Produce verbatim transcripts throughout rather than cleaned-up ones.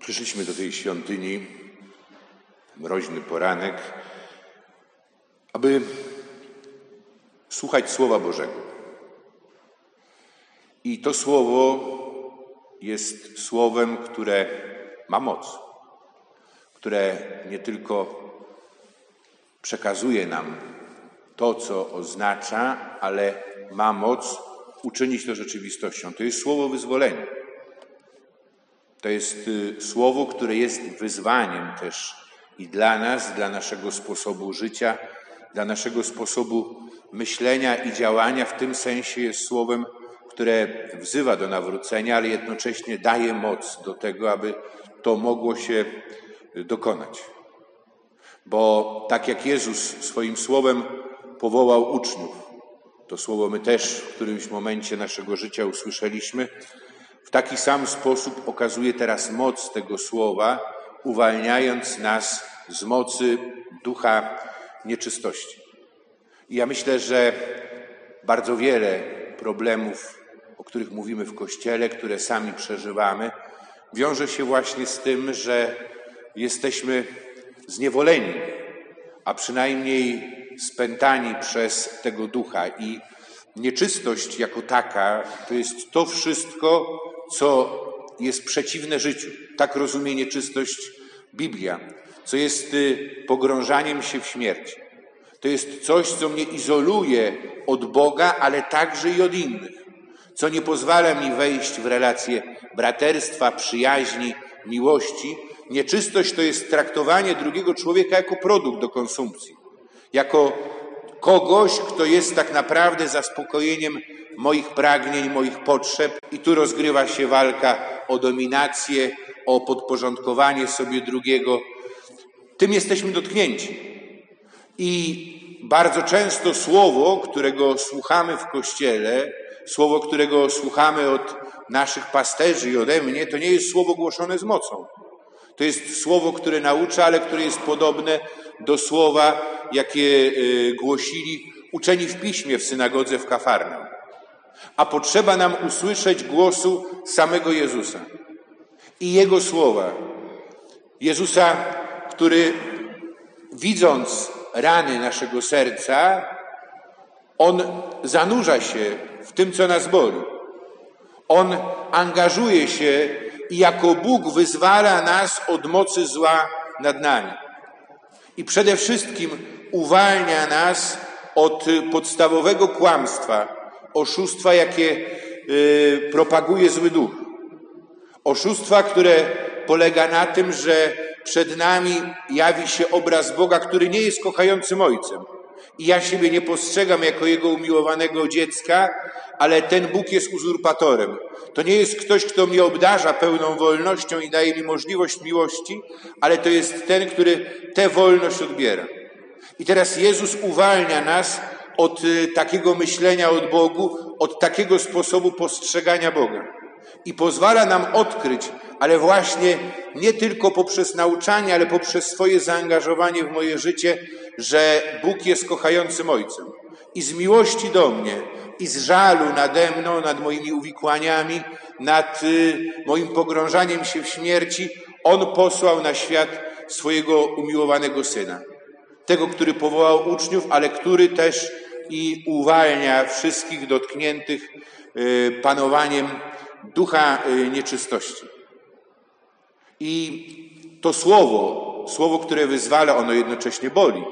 Przyszliśmy do tej świątyni, mroźny poranek, aby słuchać Słowa Bożego. I to Słowo jest Słowem, które ma moc, które nie tylko przekazuje nam to, co oznacza, ale ma moc uczynić to rzeczywistością. To jest Słowo wyzwolenia. To jest Słowo, które jest wyzwaniem też i dla nas, dla naszego sposobu życia, dla naszego sposobu myślenia i działania. W tym sensie jest Słowem, które wzywa do nawrócenia, ale jednocześnie daje moc do tego, aby to mogło się dokonać. Bo tak jak Jezus swoim słowem powołał uczniów, to słowo my też w którymś momencie naszego życia usłyszeliśmy, w taki sam sposób okazuje teraz moc tego słowa, uwalniając nas z mocy ducha nieczystości. I ja myślę, że bardzo wiele problemów, o których mówimy w Kościele, które sami przeżywamy, wiąże się właśnie z tym, że jesteśmy zniewoleni, a przynajmniej spętani przez tego ducha. I nieczystość jako taka to jest to wszystko, co jest przeciwne życiu. Tak rozumie nieczystość Biblia, co jest pogrążaniem się w śmierci. To jest coś, co mnie izoluje od Boga, ale także i od innych, co nie pozwala mi wejść w relacje braterstwa, przyjaźni, miłości. Nieczystość to jest traktowanie drugiego człowieka jako produkt do konsumpcji, jako kogoś, kto jest tak naprawdę zaspokojeniem moich pragnień, moich potrzeb. I tu rozgrywa się walka o dominację, o podporządkowanie sobie drugiego. Tym jesteśmy dotknięci. I bardzo często słowo, którego słuchamy w Kościele, słowo, którego słuchamy od naszych pasterzy i ode mnie, to nie jest słowo głoszone z mocą. To jest słowo, które naucza, ale które jest podobne do słowa, jakie głosili uczeni w Piśmie w synagodze w Kafarnaum. A potrzeba nam usłyszeć głosu samego Jezusa i Jego słowa. Jezusa, który widząc rany naszego serca, On zanurza się w tym, co nas boli. On angażuje się i jako Bóg wyzwala nas od mocy zła nad nami. I przede wszystkim uwalnia nas od podstawowego kłamstwa, oszustwa, jakie yy, propaguje zły duch. Oszustwa, które polega na tym, że przed nami jawi się obraz Boga, który nie jest kochającym Ojcem. I ja siebie nie postrzegam jako Jego umiłowanego dziecka, ale ten Bóg jest uzurpatorem. To nie jest ktoś, kto mnie obdarza pełną wolnością i daje mi możliwość miłości, ale to jest ten, który tę wolność odbiera. I teraz Jezus uwalnia nas od takiego myślenia o Bogu, od takiego sposobu postrzegania Boga. I pozwala nam odkryć, ale właśnie nie tylko poprzez nauczanie, ale poprzez swoje zaangażowanie w moje życie, że Bóg jest kochającym Ojcem. I z miłości do mnie, i z żalu nade mną, nad moimi uwikłaniami, nad moim pogrążaniem się w śmierci, On posłał na świat swojego umiłowanego Syna. Tego, który powołał uczniów, ale który też i uwalnia wszystkich dotkniętych panowaniem ducha nieczystości. I to słowo, słowo, które wyzwala, ono jednocześnie boli.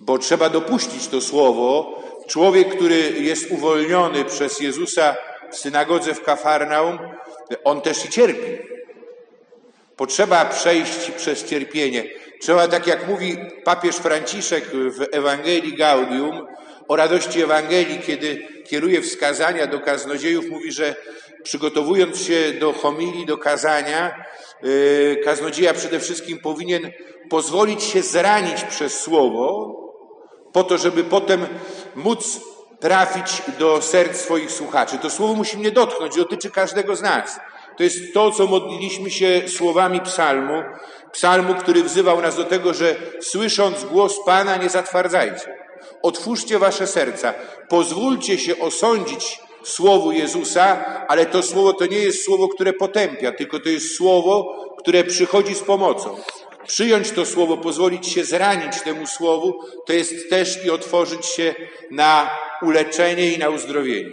Bo trzeba dopuścić to słowo. Człowiek, który jest uwolniony przez Jezusa w synagodze w Kafarnaum, on też i cierpi. Potrzeba przejść przez cierpienie. Trzeba, tak jak mówi papież Franciszek w Ewangelii Gaudium, o radości Ewangelii, kiedy kieruje wskazania do kaznodziejów, mówi, że przygotowując się do homilii, do kazania, kaznodzieja przede wszystkim powinien pozwolić się zranić przez słowo, po to, żeby potem móc trafić do serc swoich słuchaczy. To słowo musi mnie dotknąć, dotyczy każdego z nas. To jest to, co modliliśmy się słowami psalmu, psalmu, który wzywał nas do tego, że słysząc głos Pana nie zatwardzajcie. Otwórzcie wasze serca, pozwólcie się osądzić słowu Jezusa, ale to słowo to nie jest słowo, które potępia, tylko to jest słowo, które przychodzi z pomocą. Przyjąć to słowo, pozwolić się zranić temu słowu, to jest też i otworzyć się na uleczenie i na uzdrowienie.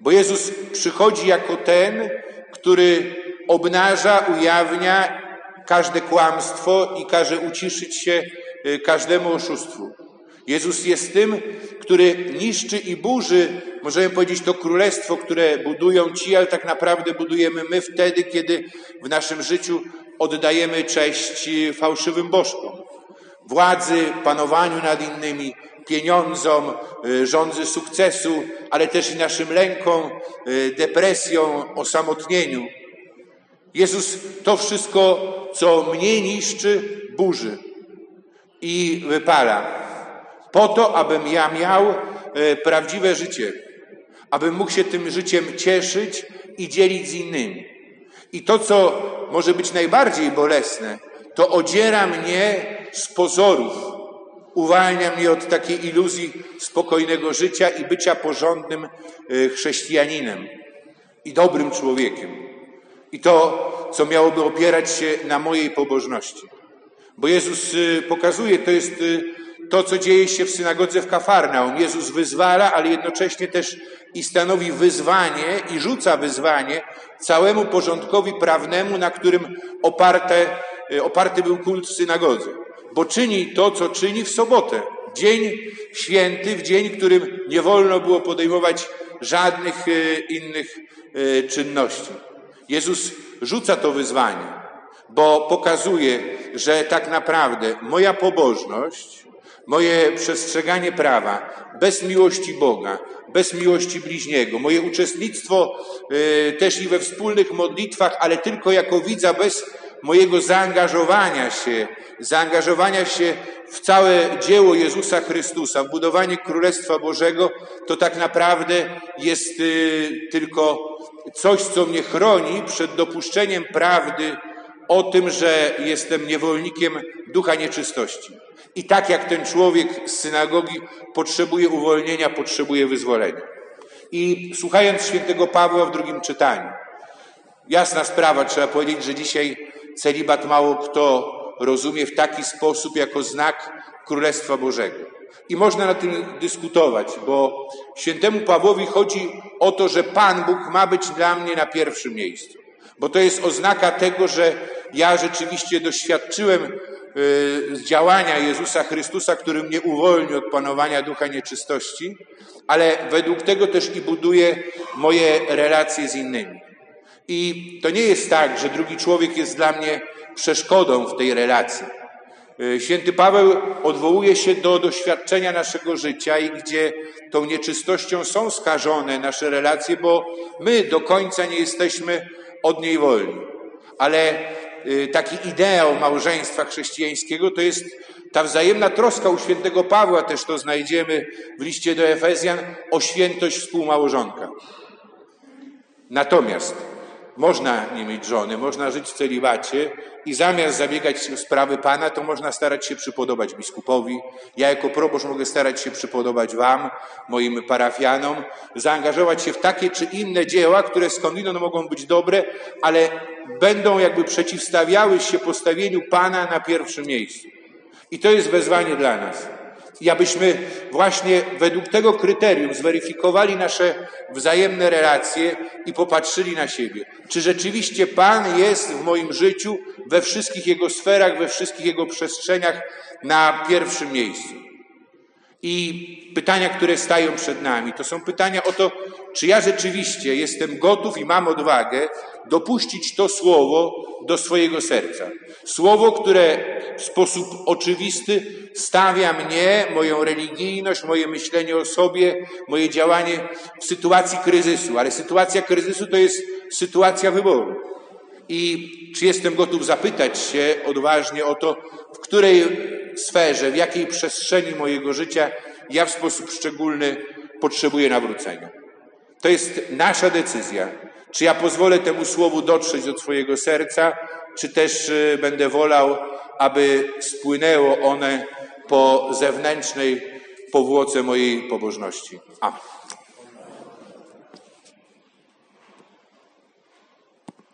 Bo Jezus przychodzi jako ten, który obnaża, ujawnia każde kłamstwo i każe uciszyć się każdemu oszustwu. Jezus jest tym, który niszczy i burzy, możemy powiedzieć, to królestwo, które budują ci, ale tak naprawdę budujemy my wtedy, kiedy w naszym życiu oddajemy cześć fałszywym bożkom. Władzy, panowaniu nad innymi, pieniądzom, żądzy sukcesu, ale też i naszym lękom, depresjom, osamotnieniu. Jezus to wszystko, co mnie niszczy, burzy i wypala. Po to, abym ja miał prawdziwe życie. Abym mógł się tym życiem cieszyć i dzielić z innymi. I to, co może być najbardziej bolesne, to odziera mnie z pozorów. Uwalnia mnie od takiej iluzji spokojnego życia i bycia porządnym chrześcijaninem i dobrym człowiekiem. I to, co miałoby opierać się na mojej pobożności. Bo Jezus pokazuje, to jest to, co dzieje się w synagodze w Kafarnaum. Jezus wyzwala, ale jednocześnie też i stanowi wyzwanie i rzuca wyzwanie całemu porządkowi prawnemu, na którym oparte, oparty był kult w synagodze. Bo czyni to, co czyni w sobotę. Dzień święty, w dzień, w którym nie wolno było podejmować żadnych innych czynności. Jezus rzuca to wyzwanie, bo pokazuje, że tak naprawdę moja pobożność, moje przestrzeganie prawa, bez miłości Boga, bez miłości bliźniego, moje uczestnictwo y, też i we wspólnych modlitwach, ale tylko jako widza, bez mojego zaangażowania się, zaangażowania się w całe dzieło Jezusa Chrystusa, w budowanie Królestwa Bożego, to tak naprawdę jest y, tylko coś, co mnie chroni przed dopuszczeniem prawdy o tym, że jestem niewolnikiem ducha nieczystości. I tak jak ten człowiek z synagogi potrzebuje uwolnienia, potrzebuje wyzwolenia. I słuchając świętego Pawła w drugim czytaniu, jasna sprawa, trzeba powiedzieć, że dzisiaj celibat mało kto rozumie w taki sposób jako znak Królestwa Bożego. I można na tym dyskutować, bo świętemu Pawłowi chodzi o to, że Pan Bóg ma być dla mnie na pierwszym miejscu. Bo to jest oznaka tego, że ja rzeczywiście doświadczyłem z działania Jezusa Chrystusa, który mnie uwolnił od panowania ducha nieczystości, ale według tego też i buduje moje relacje z innymi. I to nie jest tak, że drugi człowiek jest dla mnie przeszkodą w tej relacji. Święty Paweł odwołuje się do doświadczenia naszego życia i gdzie tą nieczystością są skażone nasze relacje, bo my do końca nie jesteśmy od niej wolni. Ale taki ideał małżeństwa chrześcijańskiego to jest ta wzajemna troska u świętego Pawła, też to znajdziemy w liście do Efezjan, o świętość współmałżonka. Natomiast można nie mieć żony, można żyć w celibacie i zamiast zabiegać się o sprawy Pana, to można starać się przypodobać biskupowi. Ja jako proboszcz mogę starać się przypodobać wam, moim parafianom, zaangażować się w takie czy inne dzieła, które skądinąd mogą być dobre, ale będą jakby przeciwstawiały się postawieniu Pana na pierwszym miejscu. I to jest wezwanie dla nas. I abyśmy właśnie według tego kryterium zweryfikowali nasze wzajemne relacje i popatrzyli na siebie. Czy rzeczywiście Pan jest w moim życiu, we wszystkich Jego sferach, we wszystkich Jego przestrzeniach na pierwszym miejscu? I pytania, które stają przed nami, to są pytania o to, czy ja rzeczywiście jestem gotów i mam odwagę dopuścić to słowo do swojego serca. Słowo, które w sposób oczywisty stawia mnie, moją religijność, moje myślenie o sobie, moje działanie w sytuacji kryzysu. Ale sytuacja kryzysu to jest sytuacja wyboru. I czy jestem gotów zapytać się odważnie o to, w której sferze, w jakiej przestrzeni mojego życia ja w sposób szczególny potrzebuję nawrócenia. To jest nasza decyzja. Czy ja pozwolę temu słowu dotrzeć do swojego serca, czy też będę wolał, aby spłynęło one po zewnętrznej powłoce mojej pobożności. Amen.